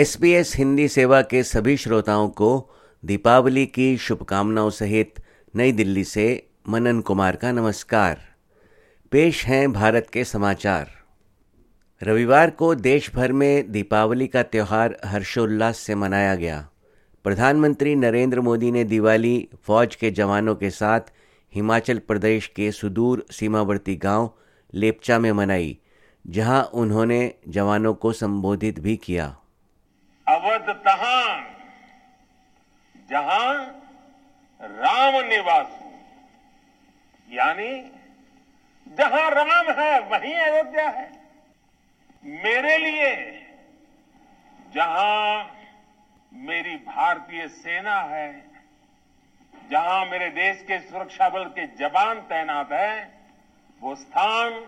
SBS Hindi सेवा के सभी श्रोताओं को दीपावली की शुभकामनाओं सहित नई दिल्ली से मनन कुमार का नमस्कार। पेश हैं भारत के समाचार। रविवार को देश भर में दीपावली का त्यौहार हर्षोल्लास से मनाया गया। प्रधानमंत्री नरेंद्र मोदी ने दिवाली फौज के जवानों के साथ हिमाचल प्रदेश के सुदूर सीमावर्ती गांव लेप्चा में मनाई, जहां उन्होंने जवानों को संबोधित भी किया। अवध तहां जहां राम निवासु, यानी जहां राम है वहीं अयोध्या है। मेरे लिए जहां मेरी भारतीय सेना है, जहां मेरे देश के सुरक्षा बल के जवान तैनात है, वो स्थान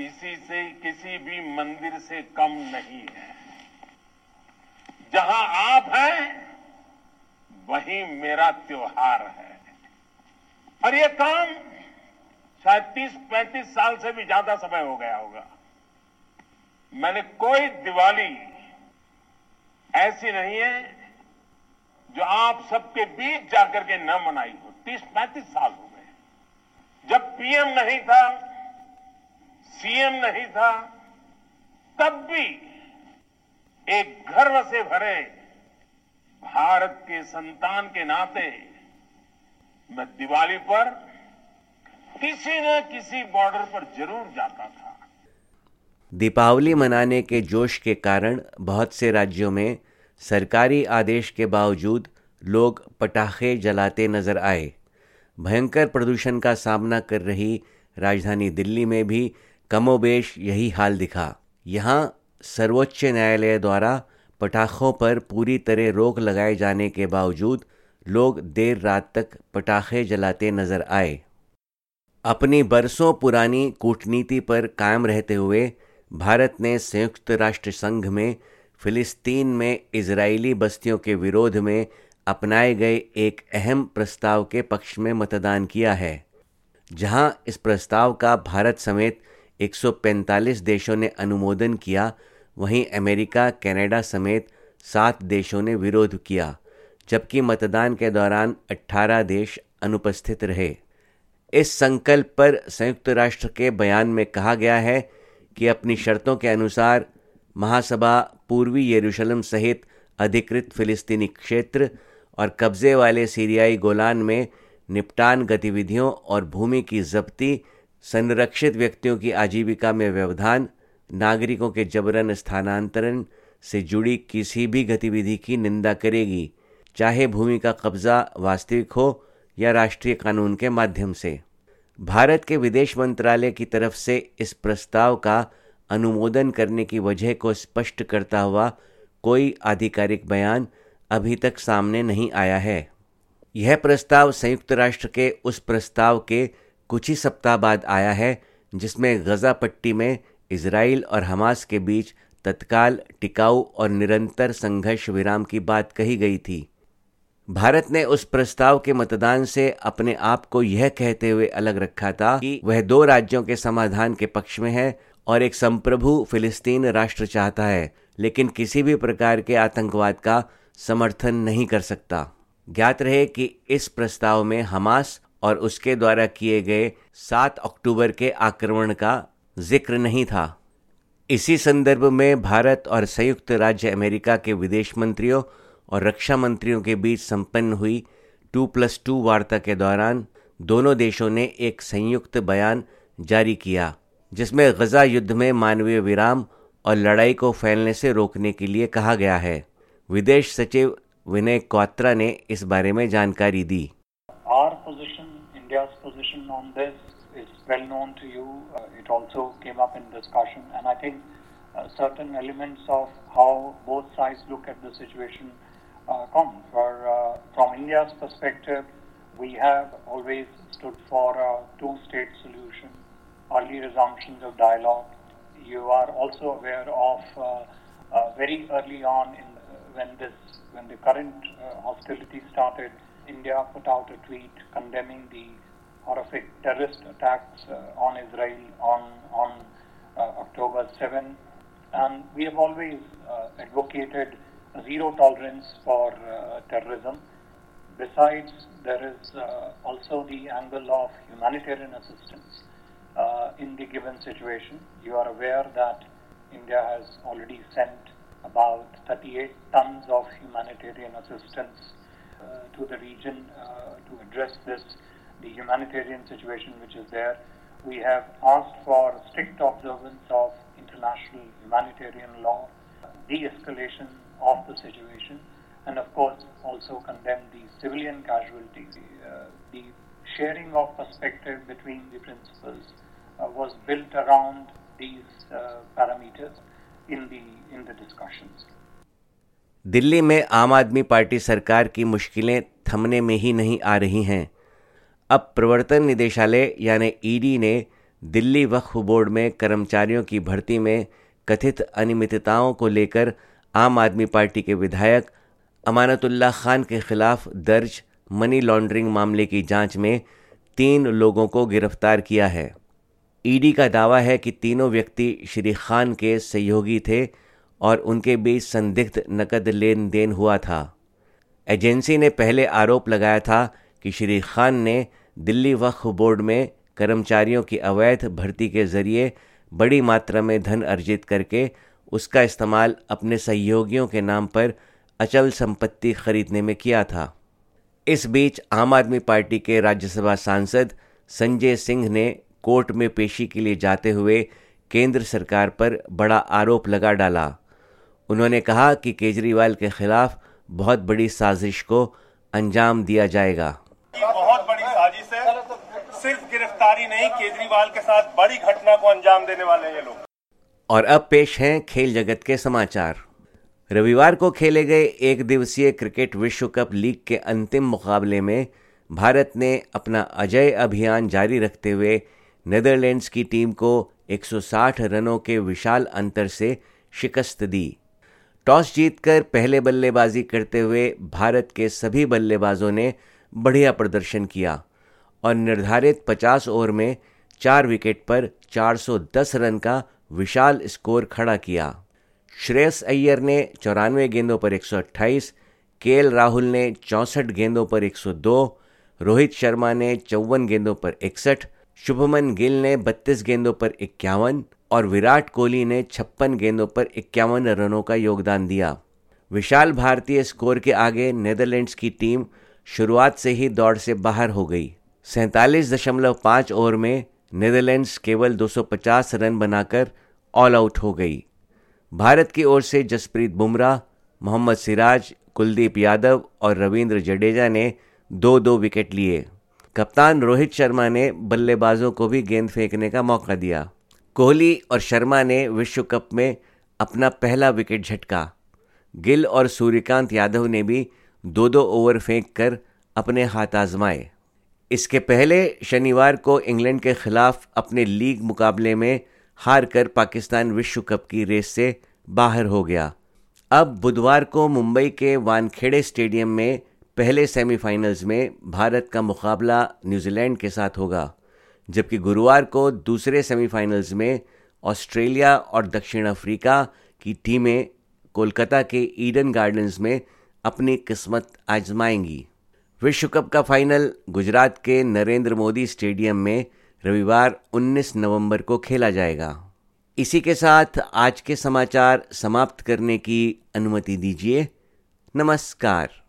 किसी भी मंदिर से कम नहीं है। जहां आप हैं वहीं मेरा त्योहार है। और ये काम शायद 30-35 साल से भी ज्यादा समय हो गया होगा। मैंने कोई दिवाली ऐसी नहीं है जो आप सबके बीच जाकर के न मनाई हो। 30-35 साल हो गए। जब पीएम नहीं था, सीएम नहीं था, तब भी एक गर्व से भरे भारत के संतान के नाते मैं दिवाली पर किसी न किसी बॉर्डर पर जरूर जाता था। दीपावली मनाने के जोश के कारण बहुत से राज्यों में सरकारी आदेश के बावजूद लोग पटाखे जलाते नजर आए। भयंकर प्रदूषण का सामना कर रही राजधानी दिल्ली में भी कमोबेश यही हाल दिखा। यहाँ सर्वोच्च न्यायालय द्वारा पटाखों पर पूरी तरह रोक लगाए जाने के बावजूद लोग देर रात तक पटाखे जलाते नजर आए। अपनी बरसों पुरानी कूटनीति पर कायम रहते हुए भारत ने संयुक्त राष्ट्र संघ में फिलिस्तीन में इजरायली बस्तियों के विरोध में अपनाए गए एक अहम प्रस्ताव के पक्ष में मतदान किया है, जहां इस प्रस्ताव का भारत समेत 145 देशों ने अनुमोदन किया, वहीं अमेरिका, कनाडा समेत 7 देशों ने विरोध किया, जबकि मतदान के दौरान 18 देश अनुपस्थित रहे। इस संकल्प पर संयुक्त राष्ट्र के बयान में कहा गया है कि अपनी शर्तों के अनुसार महासभा पूर्वी यरूशलेम सहित अधिकृत फिलिस्तीनी क्षेत्र और कब्जे वाले सीरियाई गोलान में निपटान गतिविधियों और भूमि की जब्ती, संरक्षित व्यक्तियों की आजीविका में व्यवधान, नागरिकों के जबरन स्थानांतरण से जुड़ी किसी भी गतिविधि की निंदा करेगी, चाहे भूमि का कब्जा वास्तविक हो या राष्ट्रीय कानून के माध्यम से। भारत के विदेश मंत्रालय की तरफ से इस प्रस्ताव का अनुमोदन करने की वजह को स्पष्ट करता हुआ कोई आधिकारिक बयान अभी तक सामने नहीं आया है। यह प्रस्ताव संयुक्त राष्ट्र के उस प्रस्ताव के कुछ ही सप्ताह बाद आया है, जिसमें गजा पट्टी में इजराइल और हमास के बीच तत्काल, टिकाऊ और निरंतर संघर्ष विराम की बात कही गई थी। भारत ने उस प्रस्ताव के मतदान से अपने आप को यह कहते हुए अलग रखा था कि वह 2 राज्यों के समाधान के पक्ष में है और एक संप्रभु फिलिस्तीन राष्ट्र चाहता है, लेकिन किसी भी प्रकार के आतंकवाद का समर्थन नहीं कर सकता। ज्ञात रहे कि इस प्रस्ताव में हमास और उसके द्वारा किए गए 7 अक्टूबर के आक्रमण का जिक्र नहीं था। इसी संदर्भ में भारत और संयुक्त राज्य अमेरिका के विदेश मंत्रियों और रक्षा मंत्रियों के बीच संपन्न हुई 2+2 वार्ता के दौरान दोनों देशों ने एक संयुक्त बयान जारी किया, जिसमें गजा युद्ध में मानवीय विराम और लड़ाई को फैलने से रोकने के लिए कहा गया है। विदेश सचिव विनय क्वात्रा ने इस बारे में जानकारी दी। Our position, India's position on this is well known to you. It also came up in discussion, and I think certain elements of how both sides look at the situation common. From India's perspective, we have always stood for a 2-state solution, early resumptions of dialogue. You are also aware of very early on in when the current hostility started, India put out a tweet condemning the horrific terrorist attacks on Israel on October 7. And we have always advocated zero tolerance for terrorism. Besides, there is also the angle of humanitarian assistance in the given situation. You are aware that India has already sent about 38 tons of humanitarian assistance to the region to address the humanitarian situation which is there. We have asked for strict observance of international humanitarian law, de-escalation of the situation, and of course also condemn the civilian casualties. The sharing of perspective between the principals was built around these parameters in the discussions. Delhi में आम आदमी party सरकार की मुश्किलें थमने में ही नहीं आ रही हैं। अब प्रवर्तन निदेशालय यानी ईडी ने दिल्ली वक्फ बोर्ड में कर्मचारियों की भर्ती में कथित अनियमितताओं को लेकर आम आदमी पार्टी के विधायक अमानतुल्लाह खान के खिलाफ दर्ज मनी लॉन्ड्रिंग मामले की जांच में 3 लोगों को गिरफ्तार किया है। ईडी का दावा है कि तीनों व्यक्ति श्री खान के सहयोगी थे और उनके बीच संदिग्ध नकद लेन देन हुआ था। एजेंसी ने पहले आरोप लगाया था कि श्री खान ने दिल्ली वक्फ बोर्ड में कर्मचारियों की अवैध भर्ती के जरिए बड़ी मात्रा में धन अर्जित करके उसका इस्तेमाल अपने सहयोगियों के नाम पर अचल संपत्ति खरीदने में किया था। इस बीच आम आदमी पार्टी के राज्यसभा सांसद संजय सिंह ने कोर्ट में पेशी के लिए जाते हुए केंद्र सरकार पर बड़ा आरोप लगा डाला। उन्होंने कहा कि केजरीवाल के खिलाफ बहुत बड़ी साजिश को अंजाम दिया जाएगा। बहुत बड़ी साजिश है, सिर्फ गिरफ्तारी नहीं, केजरीवाल के साथ बड़ी घटना को अंजाम देने वाले हैं ये लोग। और अब पेश हैं खेल जगत के समाचार। रविवार को खेले गए 1 दिवसीय क्रिकेट विश्व कप लीग के अंतिम मुकाबले में भारत ने अपना अजय अभियान जारी रखते हुए नीदरलैंड्स की टीम को 160 रनों के विशाल अंतर से शिकस्त दी। टॉस जीतकर पहले बल्लेबाजी करते हुए भारत के सभी बल्लेबाजों ने बढ़िया प्रदर्शन किया और निर्धारित 50 ओवर में 4 विकेट पर 410 रन का विशाल स्कोर खड़ा किया। श्रेयस अयर ने 94 गेंदों पर 128, केएल राहुल ने 64 गेंदों पर 102, रोहित शर्मा ने 54 गेंदों पर 61, शुभमन गिल ने 32 गेंदों पर 51 और विराट कोहली ने 56 गेंदों पर 51 रनों का योगदान दिया। विशाल भारतीय स्कोर के आगे नीदरलैंड्स की टीम शुरुआत से ही दौड़ से बाहर हो गई। 47.5 ओवर में नीदरलैंड्स केवल 250 रन बनाकर ऑल आउट हो गई। भारत की ओर से जसप्रीत बुमराह, मोहम्मद सिराज, कुलदीप यादव और रविंद्र जडेजा ने 2-2 विकेट लिए। कप्तान रोहित शर्मा ने बल्लेबाजों को भी गेंद फेंकने का मौका दिया। कोहली और शर्मा ने विश्व कप में अपना पहला विकेट झटका। गिल और सूर्यकांत यादव ने भी 2-2 ओवर फेंक कर अपने हाथ आजमाए। इसके पहले शनिवार को इंग्लैंड के खिलाफ अपने लीग मुकाबले में हार कर पाकिस्तान विश्व कप की रेस से बाहर हो गया। अब बुधवार को मुंबई के वानखेड़े स्टेडियम में पहले सेमीफाइनल्स में भारत का मुकाबला न्यूजीलैंड के साथ होगा, जबकि गुरुवार को दूसरे सेमीफाइनल्स में ऑस्ट्रेलिया और दक्षिण अफ्रीका की टीमें कोलकाता के ईडन गार्डन्स में अपनी किस्मत आजमाएंगी। विश्व कप का फाइनल गुजरात के नरेंद्र मोदी स्टेडियम में रविवार 19 नवंबर को खेला जाएगा। इसी के साथ आज के समाचार समाप्त करने की अनुमति दीजिए। नमस्कार।